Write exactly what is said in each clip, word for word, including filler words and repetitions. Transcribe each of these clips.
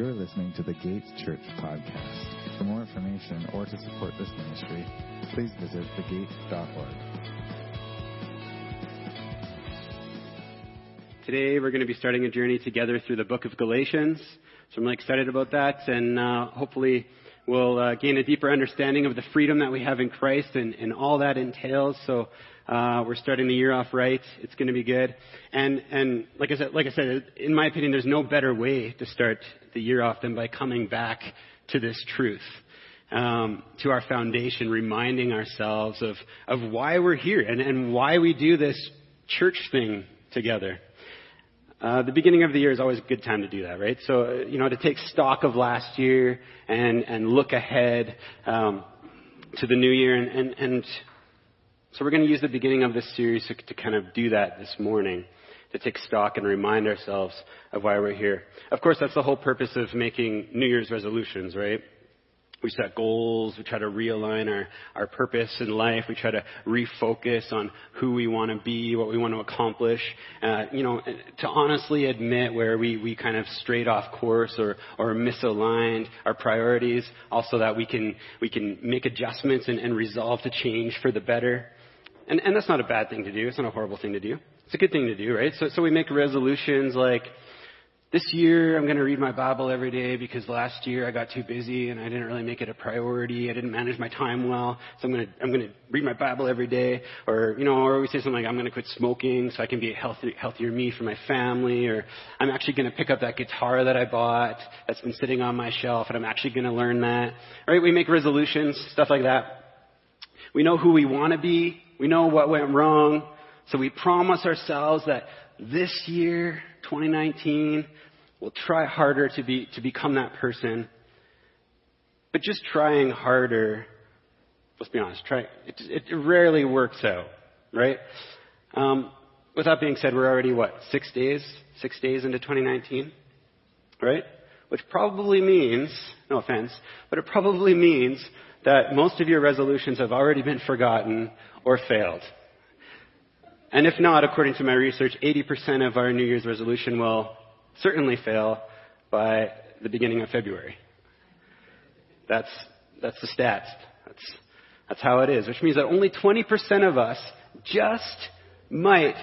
You're listening to the Gates Church podcast. For more information or to support this ministry, please visit the gates dot org. Today we're going to be starting a journey together through the book of Galatians. So I'm really excited about that, and uh, hopefully we'll uh, gain a deeper understanding of the freedom that we have in Christ and, and all that entails. So uh, we're starting the year off right. It's going to be good. And and like I said, like I said, in my opinion, there's no better way to start the year off than by coming back to this truth, um, to our foundation, reminding ourselves of of why we're here and, and why we do this church thing together. Uh, the beginning of the year is always a good time to do that, right? So, you know, to take stock of last year and, and look ahead, um, to the new year. And, and, and so we're going to use the beginning of this series to, to kind of do that this morning, to take stock and remind ourselves of why we're here. Of course, that's the whole purpose of making New Year's resolutions, right? We set goals. We try to realign our, our purpose in life. We try to refocus on who we want to be, what we want to accomplish. Uh, you know, to honestly admit where we, we kind of strayed off course or, or misaligned our priorities, also that we can, we can make adjustments and, and resolve to change for the better. And, and that's not a bad thing to do. It's not a horrible thing to do. It's a good thing to do, right? So, so we make resolutions like, this year, I'm going to read my Bible every day because last year I got too busy and I didn't really make it a priority. I didn't manage my time well, so I'm going to I'm going to read my Bible every day. Or you know, or we say something like, I'm going to quit smoking so I can be a healthier healthier me for my family. Or I'm actually going to pick up that guitar that I bought that's been sitting on my shelf, and I'm actually going to learn that. Right? We make resolutions, stuff like that. We know who we want to be. We know what went wrong, so we promise ourselves that this year, twenty nineteen, we'll try harder to be to become that person. But just trying harder, let's be honest, try it, it rarely works out, right? Um, with that being said, we're already what six days, six days into twenty nineteen, right? Which probably means, no offense, but it probably means that most of your resolutions have already been forgotten or failed. And if not, according to my research, eighty percent of our New Year's resolution will certainly fail by the beginning of February. That's that's the stats. That's that's how it is, which means that only twenty percent of us just might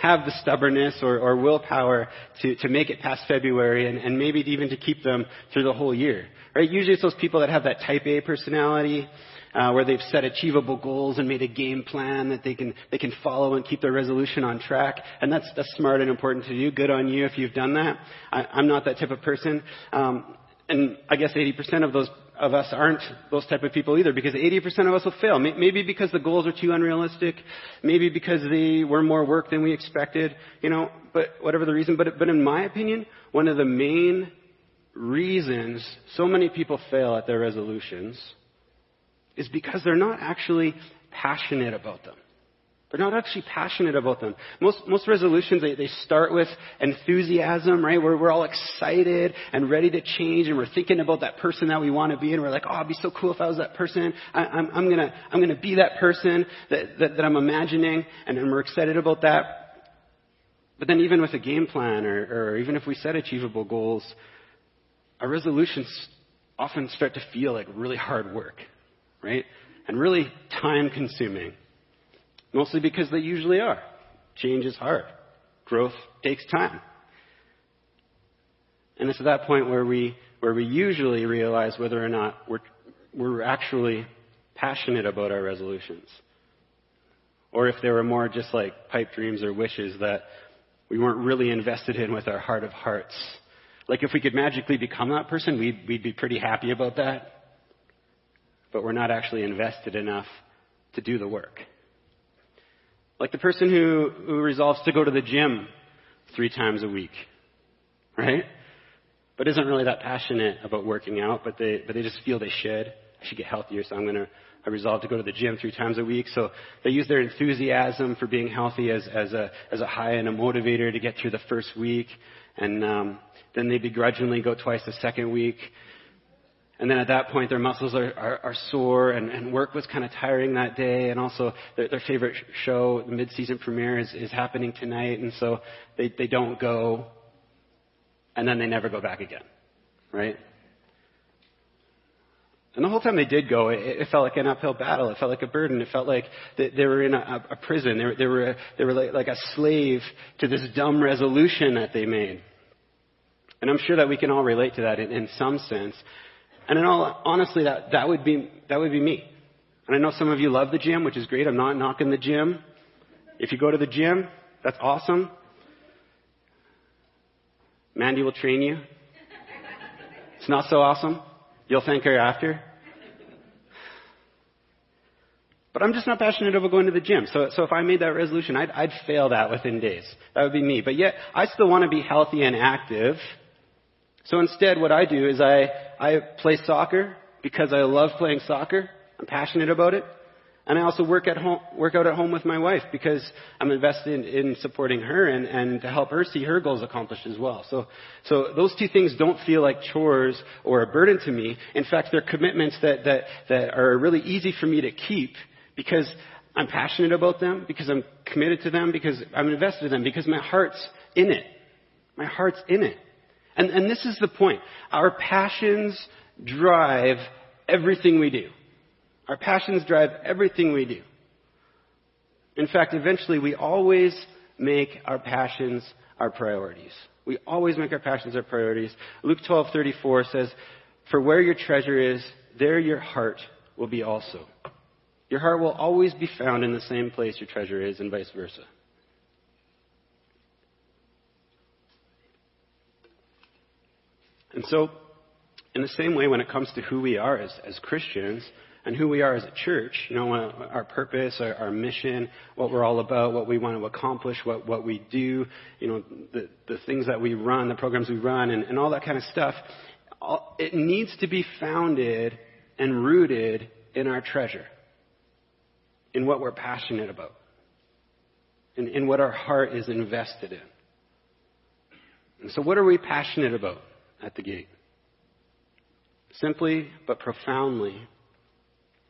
have the stubbornness or, or willpower to, to make it past February and, and maybe even to keep them through the whole year. Right? Usually it's those people that have that type A personality, Uh, where they've set achievable goals and made a game plan that they can they can follow and keep their resolution on track. And that's that's smart and important to do. Good on you if you've done that. I, I'm not that type of person. Um, and I guess eighty percent of those of us aren't those type of people either, because eighty percent of us will fail. Maybe because the goals are too unrealistic. Maybe because they were more work than we expected. You know, but whatever the reason. But but in my opinion, one of the main reasons so many people fail at their resolutions is because they're not actually passionate about them. They're not actually passionate about them. Most most resolutions, they, they start with enthusiasm, right? We're, we're all excited and ready to change, and we're thinking about that person that we want to be, and we're like, oh, it'd be so cool if I was that person. I, I'm, I'm gonna I'm gonna be that person that, that, that I'm imagining, and, and we're excited about that. But then even with a game plan or, or even if we set achievable goals, our resolutions often start to feel like really hard work, right? And really time-consuming, mostly because they usually are. Change is hard. Growth takes time. And it's at that point where we where we usually realize whether or not we're we're actually passionate about our resolutions, or if they were more just like pipe dreams or wishes that we weren't really invested in with our heart of hearts. Like if we could magically become that person, we'd we'd be pretty happy about that, but we're not actually invested enough to do the work. Like the person who, who resolves to go to the gym three times a week, right? But isn't really that passionate about working out, but they but they just feel they should. I should get healthier, so I'm going to I resolve to go to the gym three times a week. So they use their enthusiasm for being healthy as, as a as a high and a motivator to get through the first week, and um, then they begrudgingly go twice the second week. And then at that point, their muscles are, are, are sore, and, and work was kind of tiring that day. And also, their, their favorite show, the mid-season premiere, is, is happening tonight. And so they, they don't go, and then they never go back again, right? And the whole time they did go, it, it felt like an uphill battle. It felt like a burden. It felt like they, they were in a, a prison. They, they were, they were like, like a slave to this dumb resolution that they made. And I'm sure that we can all relate to that in, in some sense. And in all honestly, that, that would be that would be me. And I know some of you love the gym, which is great. I'm not knocking the gym. If you go to the gym, that's awesome. Mandy will train you. It's not so awesome. You'll thank her after. But I'm just not passionate about going to the gym. So, so if I made that resolution, I'd, I'd fail that within days. That would be me. But yet, I still want to be healthy and active. So instead, what I do is I, I play soccer because I love playing soccer. I'm passionate about it. And I also work at home, work out at home with my wife because I'm invested in, in supporting her and, and to help her see her goals accomplished as well. So, so those two things don't feel like chores or a burden to me. In fact, they're commitments that, that, that are really easy for me to keep because I'm passionate about them, because I'm committed to them, because I'm invested in them, because my heart's in it. My heart's in it. And, and this is the point. Our passions drive everything we do. Our passions drive everything we do. In fact, eventually we always make our passions our priorities. We always make our passions our priorities. Luke twelve thirty-four says, "For where your treasure is, there your heart will be also." Your heart will always be found in the same place your treasure is, and vice versa. And so, in the same way, when it comes to who we are as, as Christians, and who we are as a church, you know, our purpose, our, our mission, what we're all about, what we want to accomplish, what, what we do, you know, the, the things that we run, the programs we run, and, and all that kind of stuff, all, it needs to be founded and rooted in our treasure, in what we're passionate about, in, in what our heart is invested in. And so what are we passionate about at the Gate? Simply but profoundly,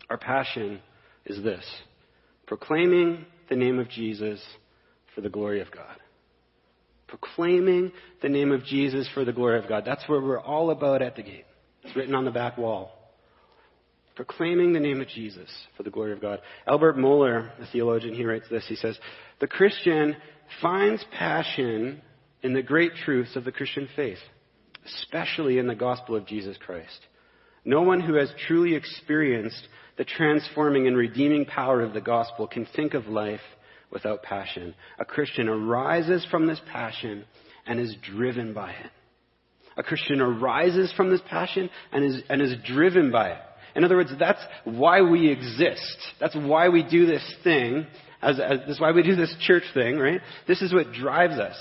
our passion is this: proclaiming the name of Jesus for the glory of God. Proclaiming the name of Jesus for the glory of God. That's what we're all about at the Gate. It's written on the back wall. Proclaiming the name of Jesus for the glory of God. Albert Mohler, a theologian, he writes this. He says, "The Christian finds passion in the great truths of the Christian faith, especially in the gospel of Jesus Christ. No one who has truly experienced the transforming and redeeming power of the gospel can think of life without passion. A Christian arises from this passion and is driven by it. A Christian arises from this passion and is, and is driven by it. In other words, that's why we exist. That's why we do this thing. As, as, that's why we do this church thing, right? This is what drives us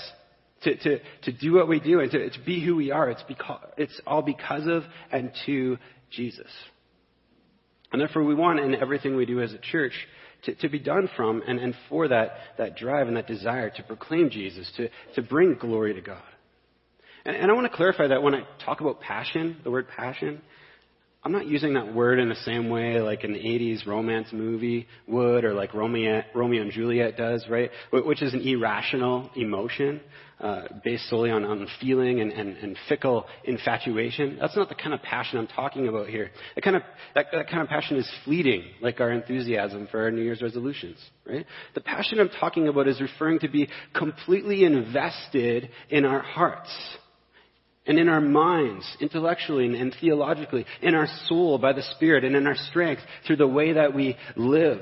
to, to, to do what we do and to, to be who we are. It's, because, it's all because of and to Jesus. And therefore, we want in everything we do as a church to, to be done from and, and for that, that drive and that desire to proclaim Jesus, to, to bring glory to God. And, and I want to clarify that when I talk about passion, the word passion, I'm not using that word in the same way like an eighties romance movie would, or like Romeo, Romeo and Juliet does, right? Which is an irrational emotion uh, based solely on, on feeling and, and, and fickle infatuation. That's not the kind of passion I'm talking about here. That kind of that, that kind of passion is fleeting, like our enthusiasm for our New Year's resolutions, right? The passion I'm talking about is referring to be completely invested in our hearts, and in our minds, intellectually and theologically, in our soul by the Spirit, and in our strength through the way that we live.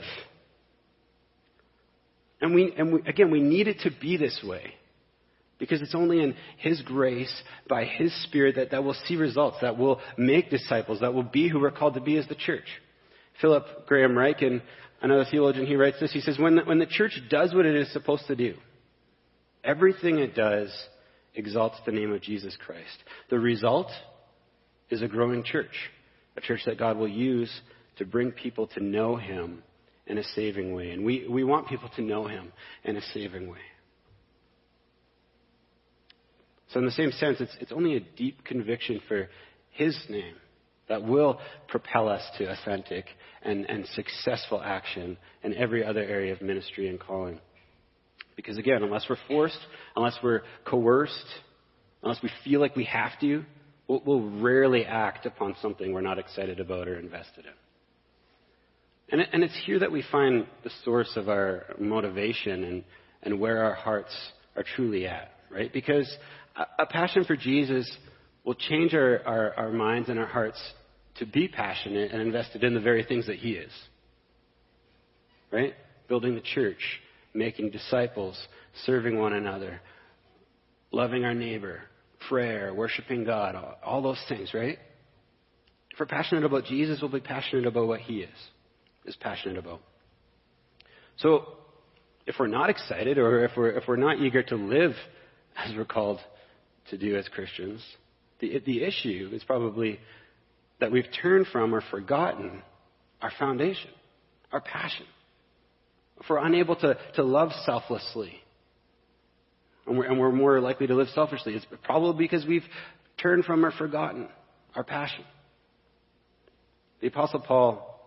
And we, and we, again, we need it to be this way, because it's only in His grace, by His Spirit, that, that we'll see results, that will make disciples, that will be who we're called to be as the church. Philip Graham Ryken, another theologian, he writes this. He says, when the, when the church does what it is supposed to do, everything it does exalts the name of Jesus Christ. The result is a growing church, a church that God will use to bring people to know Him in a saving way. And we, we want people to know Him in a saving way. So in the same sense, it's, it's only a deep conviction for His name that will propel us to authentic and, and successful action in every other area of ministry and calling. Because again, unless we're forced, unless we're coerced, unless we feel like we have to, We'll, we'll rarely act upon something we're not excited about or invested in. And, it, and it's here that we find the source of our motivation and, and where our hearts are truly at, right? Because a, a passion for Jesus will change our, our, our minds and our hearts to be passionate and invested in the very things that he is, right? Building the church, making disciples, serving one another, loving our neighbor, prayer, worshiping God, all, all those things, right? If we're passionate about Jesus, we'll be passionate about what he is, is passionate about. So if we're not excited or if we're, if we're not eager to live as we're called to do as Christians, the, the issue is probably that we've turned from or forgotten our foundation, our passion. If we're unable to, to love selflessly, and we're, and we're more likely to live selfishly, it's probably because we've turned from or forgotten our passion. The Apostle Paul,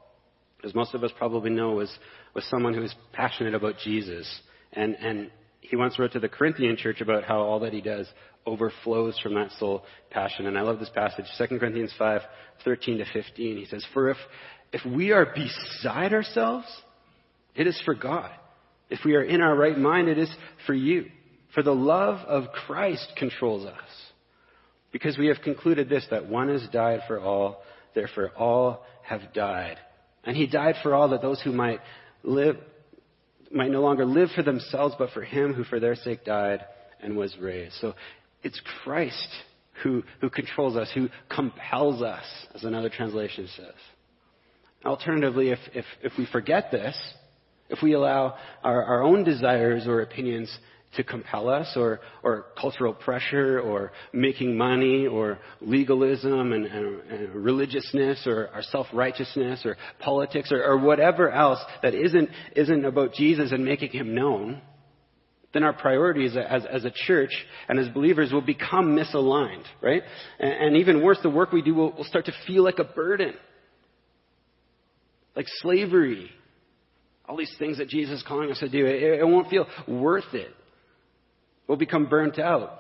as most of us probably know, was, was someone who was passionate about Jesus. And, and he once wrote to the Corinthian church about how all that he does overflows from that soul passion. And I love this passage, Second Corinthians five, thirteen to fifteen. He says, For if, if we are beside ourselves, it is for God. If we are in our right mind, it is for you. For the love of Christ controls us, because we have concluded this, that one has died for all, therefore all have died. And he died for all, that those who might live might no longer live for themselves, but for him who for their sake died and was raised. So it's Christ who, who controls us, who compels us, as another translation says. Alternatively, if, if, if we forget this, if we allow our, our own desires or opinions to compel us, or, or cultural pressure, or making money, or legalism and, and, and religiousness, or our self-righteousness, or politics, or, or whatever else that isn't isn't about Jesus and making him known, then our priorities as, as a church and as believers will become misaligned, right? And, and even worse, the work we do will, will start to feel like a burden, like slavery. All these things that Jesus is calling us to do, it, it won't feel worth it. We'll become burnt out.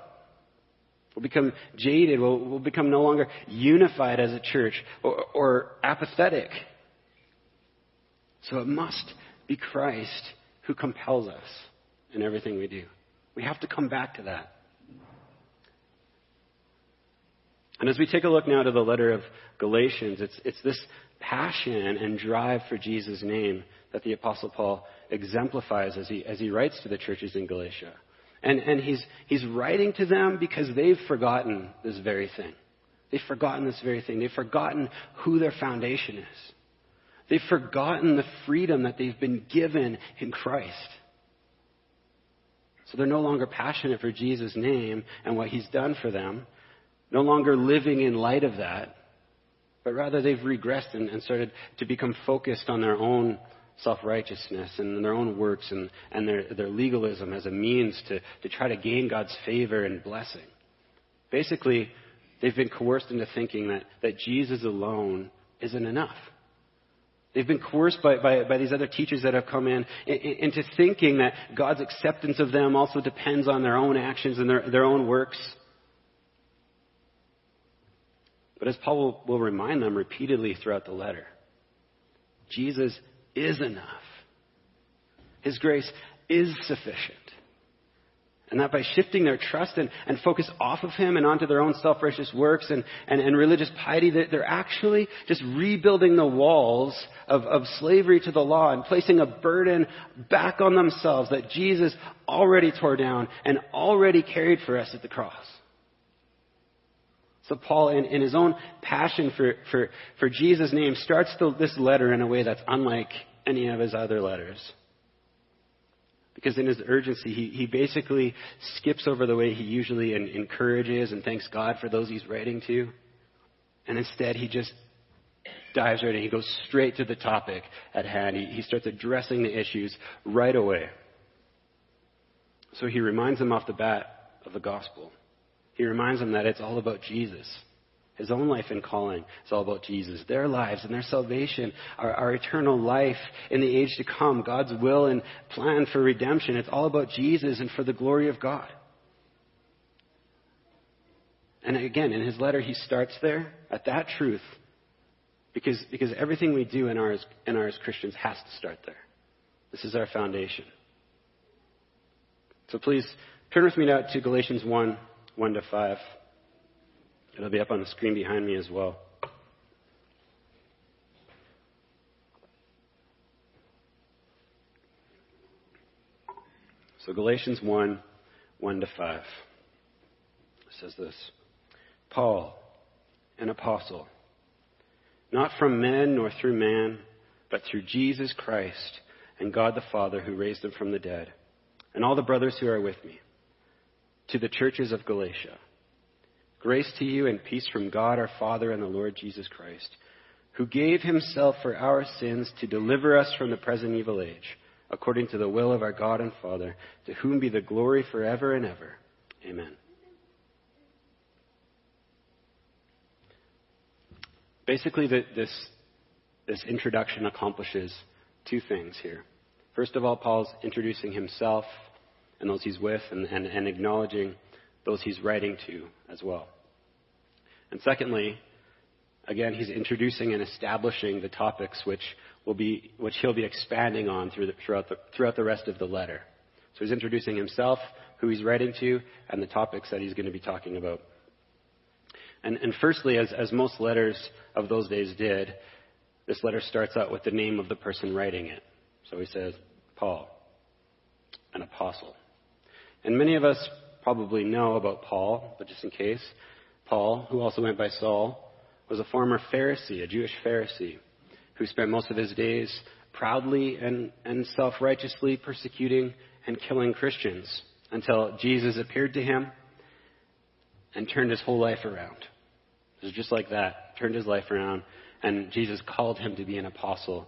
We'll become jaded. We'll, we'll become no longer unified as a church, or, or apathetic. So it must be Christ who compels us in everything we do. We have to come back to that. And as we take a look now to the letter of Galatians, it's, it's this passion and drive for Jesus' name that the Apostle Paul exemplifies as he, as he writes to the churches in Galatia. And, and he's, he's writing to them because they've forgotten this very thing. They've forgotten this very thing. They've forgotten who their foundation is. They've forgotten the freedom that they've been given in Christ. So they're no longer passionate for Jesus' name and what he's done for them, no longer living in light of that, but rather they've regressed and, and started to become focused on their own self-righteousness and their own works and, and their, their legalism as a means to, to try to gain God's favor and blessing. Basically, they've been coerced into thinking that, that Jesus alone isn't enough. They've been coerced by, by, by these other teachers that have come in into thinking that God's acceptance of them also depends on their own actions and their, their own works. But as Paul will remind them repeatedly throughout the letter, Jesus is enough. His grace is sufficient. And that by shifting their trust and, and focus off of him and onto their own self-righteous works and, and, and religious piety, they're actually just rebuilding the walls of, of slavery to the law and placing a burden back on themselves that Jesus already tore down and already carried for us at the cross. So Paul, in, in his own passion for, for, for Jesus' name, starts the, this letter in a way that's unlike any of his other letters. Because in his urgency, he, he basically skips over the way he usually in, encourages and thanks God for those he's writing to. And instead, he just dives right in. He goes straight to the topic at hand. He, he starts addressing the issues right away. So he reminds them off the bat of the gospel. He reminds them that it's all about Jesus. His own life and calling is all about Jesus. Their lives and their salvation, our, our eternal life in the age to come, God's will and plan for redemption. It's all about Jesus and for the glory of God. And again, in his letter, he starts there at that truth, because because everything we do in ours in ours Christians has to start there. This is our foundation. So please turn with me now to Galatians one, one to five. It'll be up on the screen behind me as well. So Galatians one, one to five says this. Paul, an apostle, not from men nor through man, but through Jesus Christ and God the Father who raised him from the dead, and all the brothers who are with me, to the churches of Galatia. Grace to you and peace from God our Father and the Lord Jesus Christ, who gave himself for our sins to deliver us from the present evil age, according to the will of our God and Father, to whom be the glory forever and ever. Amen. Basically, the, this, this introduction accomplishes two things here. First of all, Paul's introducing himself and those he's with, and, and, and acknowledging those he's writing to as well. And secondly, again, he's introducing and establishing the topics which will be, which he'll be expanding on through the, throughout the, throughout the rest of the letter. So he's introducing himself, who he's writing to, and the topics that he's going to be talking about. And, and firstly, as, as most letters of those days did, this letter starts out with the name of the person writing it. So he says, Paul, an apostle. And many of us probably know about Paul, but just in case, Paul, who also went by Saul, was a former Pharisee, a Jewish Pharisee, who spent most of his days proudly and, and self-righteously persecuting and killing Christians until Jesus appeared to him and turned his whole life around. It was just like that, turned his life around, and Jesus called him to be an apostle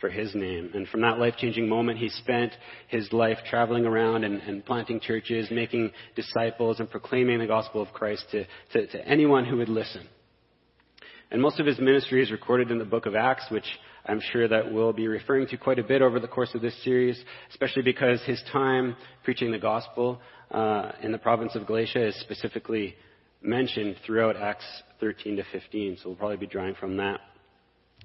for his name. And from that life-changing moment, he spent his life traveling around and, and planting churches, making disciples, and proclaiming the gospel of Christ to, to, to anyone who would listen. And most of his ministry is recorded in the book of Acts, which I'm sure that we'll be referring to quite a bit over the course of this series, especially because his time preaching the gospel uh, in the province of Galatia is specifically mentioned throughout Acts thirteen to fifteen. So we'll probably be drawing from that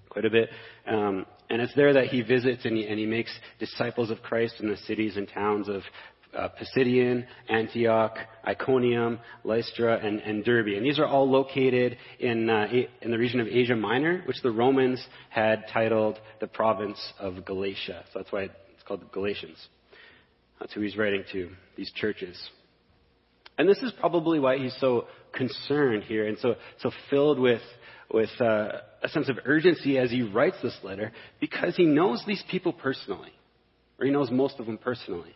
quite a bit. Um, and it's there that he visits and he, and he makes disciples of Christ in the cities and towns of Uh, Pisidian, Antioch, Iconium, Lystra, and, and Derbe. And these are all located in uh, in the region of Asia Minor, which the Romans had titled the province of Galatia. So that's why it's called Galatians. That's who he's writing to, these churches. And this is probably why he's so concerned here and so, so filled with, with uh, a sense of urgency as he writes this letter, because he knows these people personally, or he knows most of them personally.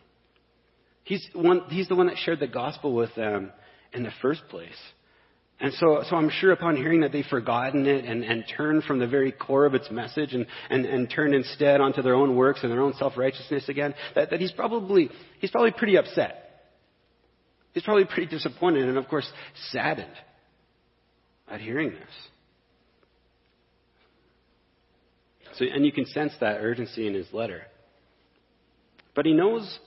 He's one, he's the one that shared the gospel with them in the first place. And so, so I'm sure upon hearing that they've forgotten it and, and turned from the very core of its message and, and, and turned instead onto their own works and their own self-righteousness again, that, that he's probably, he's probably pretty upset. He's probably pretty disappointed and of course saddened at hearing this. So, and you can sense that urgency in his letter. But he knows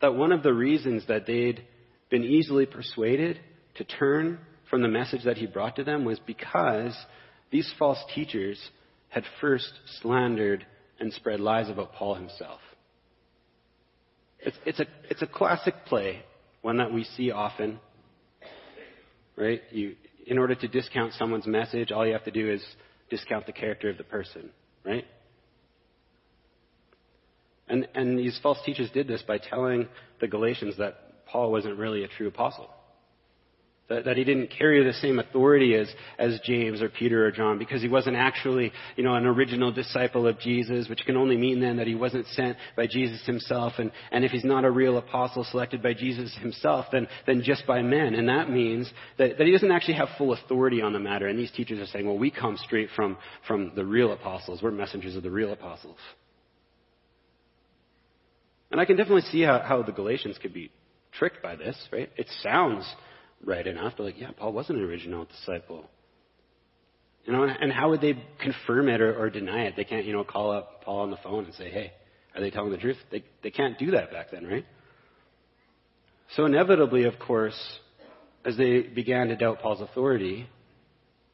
that one of the reasons that they'd been easily persuaded to turn from the message that he brought to them was because these false teachers had first slandered and spread lies about Paul himself. It's, it's a it's a classic play, one that we see often, right? You, in order to discount someone's message, all you have to do is discount the character of the person, right? And, and these false teachers did this by telling the Galatians that Paul wasn't really a true apostle, that, that he didn't carry the same authority as, as James or Peter or John, because he wasn't actually, you know, an original disciple of Jesus, which can only mean then that he wasn't sent by Jesus himself. And, and if he's not a real apostle selected by Jesus himself, then, then just by men. And that means that, that he doesn't actually have full authority on the matter. And these teachers are saying, well, we come straight from, from the real apostles. We're messengers of the real apostles. And I can definitely see how, how the Galatians could be tricked by this, right? It sounds right enough. They're like, yeah, Paul was an original disciple. You know, and, and how would they confirm it or, or deny it? They can't, you know, call up Paul on the phone and say, hey, are they telling the truth? They they can't do that back then, right? So inevitably, of course, as they began to doubt Paul's authority,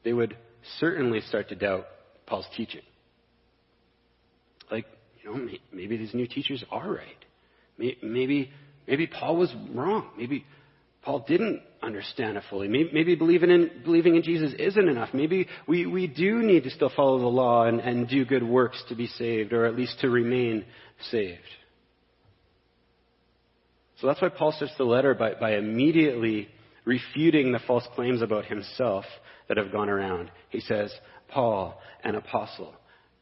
they would certainly start to doubt Paul's teaching. Like, you know, maybe these new teachers are right. Maybe, maybe Paul was wrong. Maybe Paul didn't understand it fully. Maybe, maybe believing in believing in Jesus isn't enough. Maybe we, we do need to still follow the law and, and do good works to be saved, or at least to remain saved. So that's why Paul starts the letter by, by immediately refuting the false claims about himself that have gone around. He says, Paul, an apostle,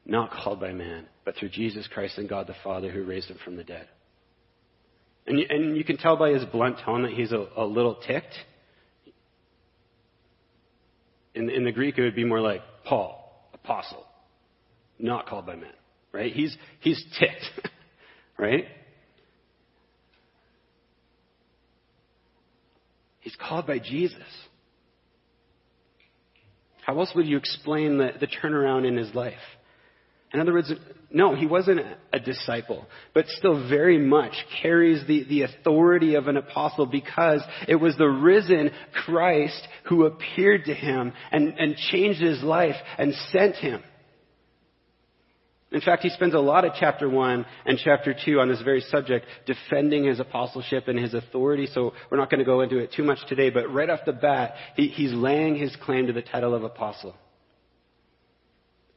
not called by man, but through Jesus Christ and God the Father who raised him from the dead. And you, and you can tell by his blunt tone that he's a, a little ticked. In, in the Greek, it would be more like Paul, apostle, not called by man, right? He's, he's ticked, right? He's called by Jesus. How else would you explain the, the turnaround in his life? In other words, no, he wasn't a disciple, but still very much carries the, the authority of an apostle because it was the risen Christ who appeared to him and, and changed his life and sent him. In fact, he spends a lot of chapter one and chapter two on this very subject, defending his apostleship and his authority. So we're not going to go into it too much today, but right off the bat, he, he's laying his claim to the title of apostle.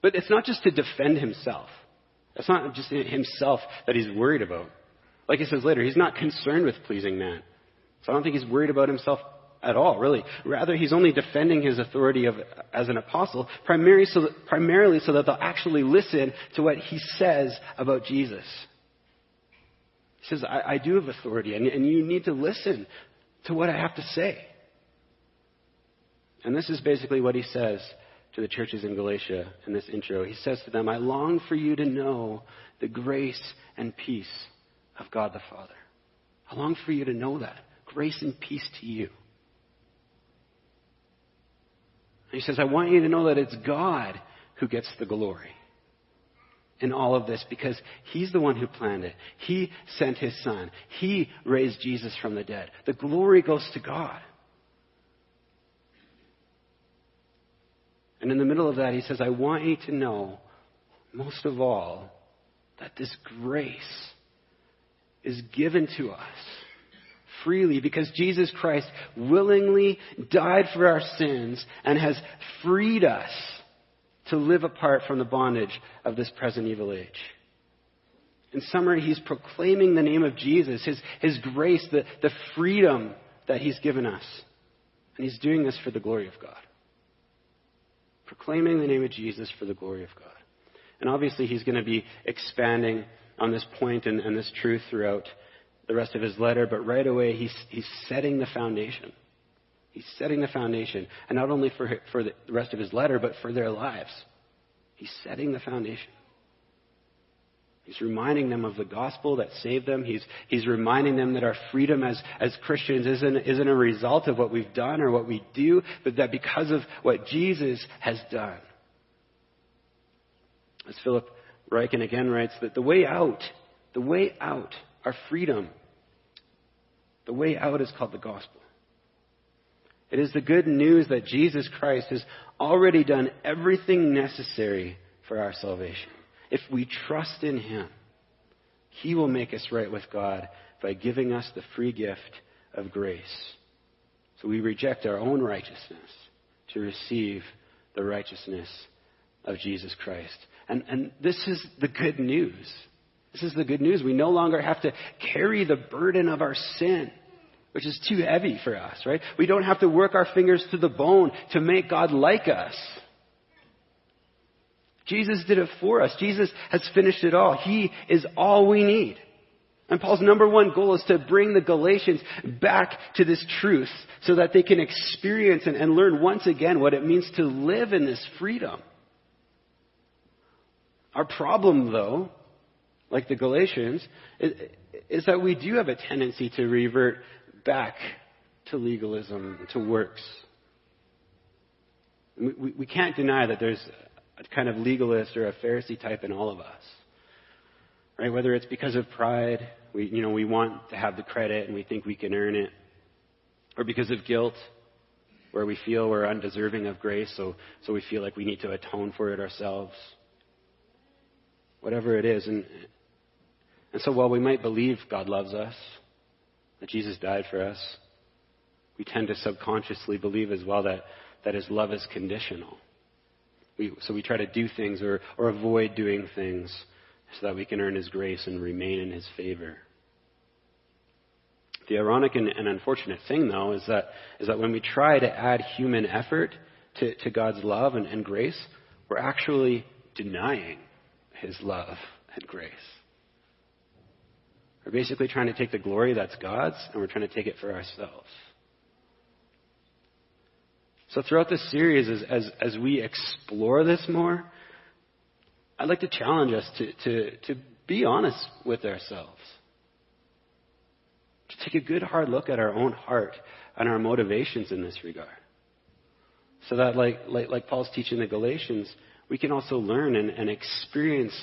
But it's not just to defend himself. It's not just himself that he's worried about. Like he says later, he's not concerned with pleasing man. So I don't think he's worried about himself at all, really. Rather, he's only defending his authority of, as an apostle primarily so, that, primarily so that they'll actually listen to what he says about Jesus. He says, I, I do have authority, and, and you need to listen to what I have to say. And this is basically what he says to the churches in Galatia in this intro. He says to them, I long for you to know the grace and peace of God the Father. I long for you to know that. Grace and peace to you. He says, I want you to know that it's God who gets the glory in all of this because he's the one who planned it. He sent his son. He raised Jesus from the dead. The glory goes to God. And in the middle of that, he says, I want you to know, most of all, that this grace is given to us freely because Jesus Christ willingly died for our sins and has freed us to live apart from the bondage of this present evil age. In summary, he's proclaiming the name of Jesus, his, his grace, the, the freedom that he's given us. And he's doing this for the glory of God. Proclaiming the name of Jesus for the glory of God. And obviously he's going to be expanding on this point and, and this truth throughout the rest of his letter, but right away he's, he's setting the foundation. He's setting the foundation, and not only for, for the rest of his letter, but for their lives. He's setting the foundation. He's reminding them of the gospel that saved them. He's, he's reminding them that our freedom as, as Christians isn't, isn't a result of what we've done or what we do, but that because of what Jesus has done. As Philip Ryken again writes, that the way out, the way out our freedom, the way out is called the gospel. It is the good news that Jesus Christ has already done everything necessary for our salvation. If we trust in him, he will make us right with God by giving us the free gift of grace. So we reject our own righteousness to receive the righteousness of Jesus Christ. And, and this is the good news. This is the good news. We no longer have to carry the burden of our sin, which is too heavy for us, right? We don't have to work our fingers to the bone to make God like us. Jesus did it for us. Jesus has finished it all. He is all we need. And Paul's number one goal is to bring the Galatians back to this truth so that they can experience and, and learn once again what it means to live in this freedom. Our problem, though, like the Galatians, is that we do have a tendency to revert back to legalism, to works. We, we can't deny that there's a kind of legalist or a Pharisee type in all of us, right? Whether it's because of pride, we, you know, we want to have the credit and we think we can earn it, or because of guilt, where we feel we're undeserving of grace, so, so we feel like we need to atone for it ourselves. Whatever it is. And, and so while we might believe God loves us, that Jesus died for us, we tend to subconsciously believe as well that, that his love is conditional. We, so we try to do things or, or avoid doing things so that we can earn his grace and remain in his favor. The ironic and, and unfortunate thing, though, is that is that when we try to add human effort to, to God's love and, and grace, we're actually denying his love and grace. We're basically trying to take the glory that's God's, and we're trying to take it for ourselves. So throughout this series, as as, as we explore this more, I'd like to challenge us to, to, to be honest with ourselves. To take a good hard look at our own heart and our motivations in this regard. So that like like, like Paul's teaching the Galatians, we can also learn and, and experience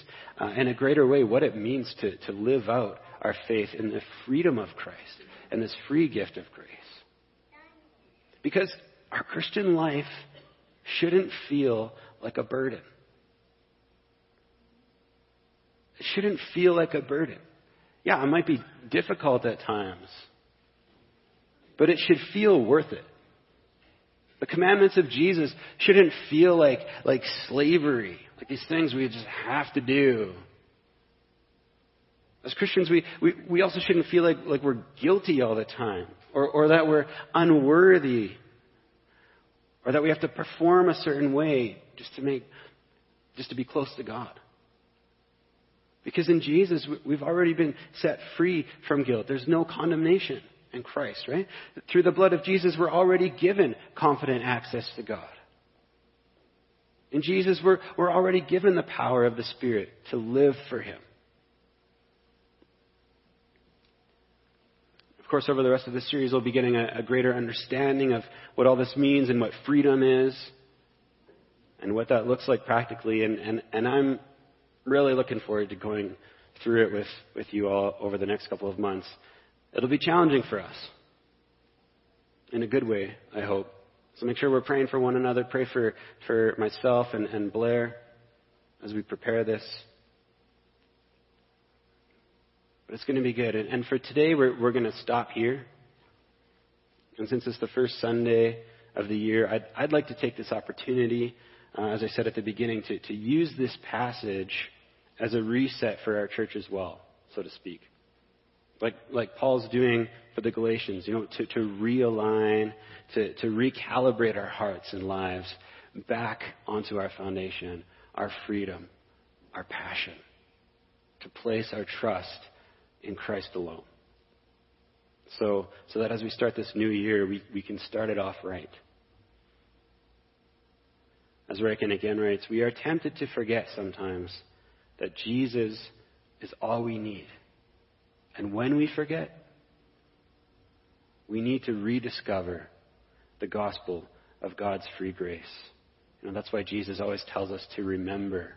uh, in a greater way what it means to, to live out our faith in the freedom of Christ and this free gift of grace. Because our Christian life shouldn't feel like a burden. It shouldn't feel like a burden. Yeah, it might be difficult at times, but it should feel worth it. The commandments of Jesus shouldn't feel like, like slavery, like these things we just have to do. As Christians, we, we, we also shouldn't feel like, like we're guilty all the time, or, or that we're unworthy, or that we have to perform a certain way just to make, just to be close to God. Because in Jesus, we've already been set free from guilt. There's no condemnation in Christ, right? Through the blood of Jesus, we're already given confident access to God. In Jesus, we're, we're already given the power of the Spirit to live for him. Of course, over the rest of this series, we'll be getting a, a greater understanding of what all this means and what freedom is and what that looks like practically. And, and, and I'm... really looking forward to going through it with, with you all over the next couple of months. It'll be challenging for us. In a good way, I hope. So make sure we're praying for one another. Pray for, for myself and, and Blair as we prepare this. But it's going to be good. And, and for today, we're, we're going to stop here. And since it's the first Sunday of the year, I'd, I'd like to take this opportunity, uh, as I said at the beginning, to, to use this passage as a reset for our church as well, so to speak. Like like Paul's doing for the Galatians, you know, to, to realign, to, to recalibrate our hearts and lives back onto our foundation, our freedom, our passion, to place our trust in Christ alone. So so that as we start this new year, we, we can start it off right. As Ryken again writes, we are tempted to forget sometimes that Jesus is all we need. And when we forget, we need to rediscover the gospel of God's free grace. You know, that's why Jesus always tells us to remember.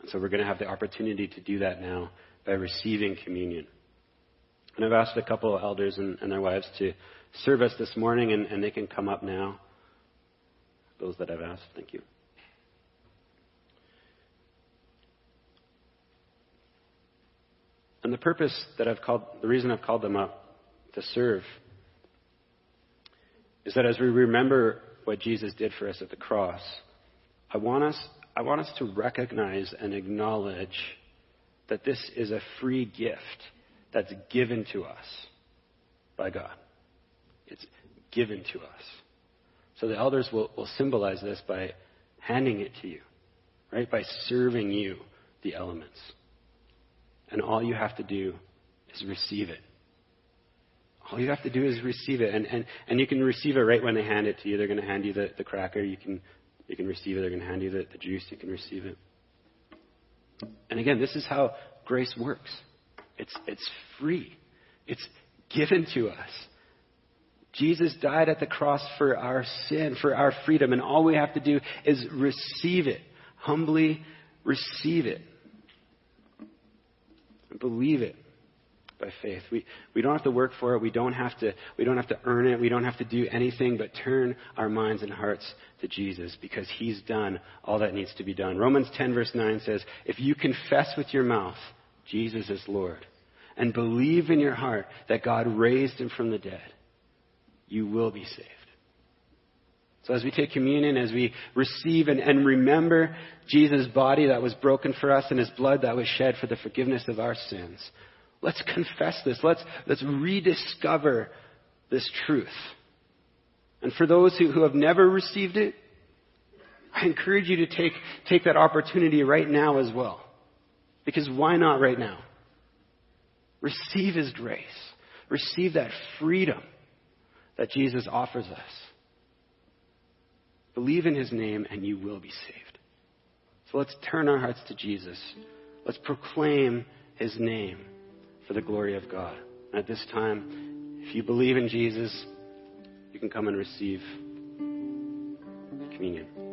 And so we're going to have the opportunity to do that now by receiving communion. And I've asked a couple of elders and, and their wives to serve us this morning, and, and they can come up now. Those that I've asked, thank you. And the purpose that I've called, the reason I've called them up to serve, is that as we remember what Jesus did for us at the cross, I want us, I want us to recognize and acknowledge that this is a free gift that's given to us by God. It's given to us. So the elders will, will symbolize this by handing it to you, right? By serving you the elements. And all you have to do is receive it. All you have to do is receive it. And, and, and you can receive it right when they hand it to you. They're going to hand you the, the cracker. You can, you can receive it. They're going to hand you the, the juice. You can receive it. And again, this is how grace works. It's, it's free. It's given to us. Jesus died at the cross for our sin, for our freedom, and all we have to do is receive it, humbly receive it, believe it, by faith. We we don't have to work for it. We don't have to we don't have to earn it. We don't have to do anything but turn our minds and hearts to Jesus, because he's done all that needs to be done. Romans ten verse nine says, if you confess with your mouth Jesus is Lord and believe in your heart that God raised him from the dead, you will be saved. So as we take communion, as we receive and, and remember Jesus' body that was broken for us and his blood that was shed for the forgiveness of our sins, let's confess this. Let's let's rediscover this truth. And for those who, who have never received it, I encourage you to take take that opportunity right now as well. Because why not right now? Receive his grace. Receive that freedom that Jesus offers us. Believe in his name and you will be saved. So let's turn our hearts to Jesus. Let's proclaim his name for the glory of God. And at this time, if you believe in Jesus, you can come and receive communion.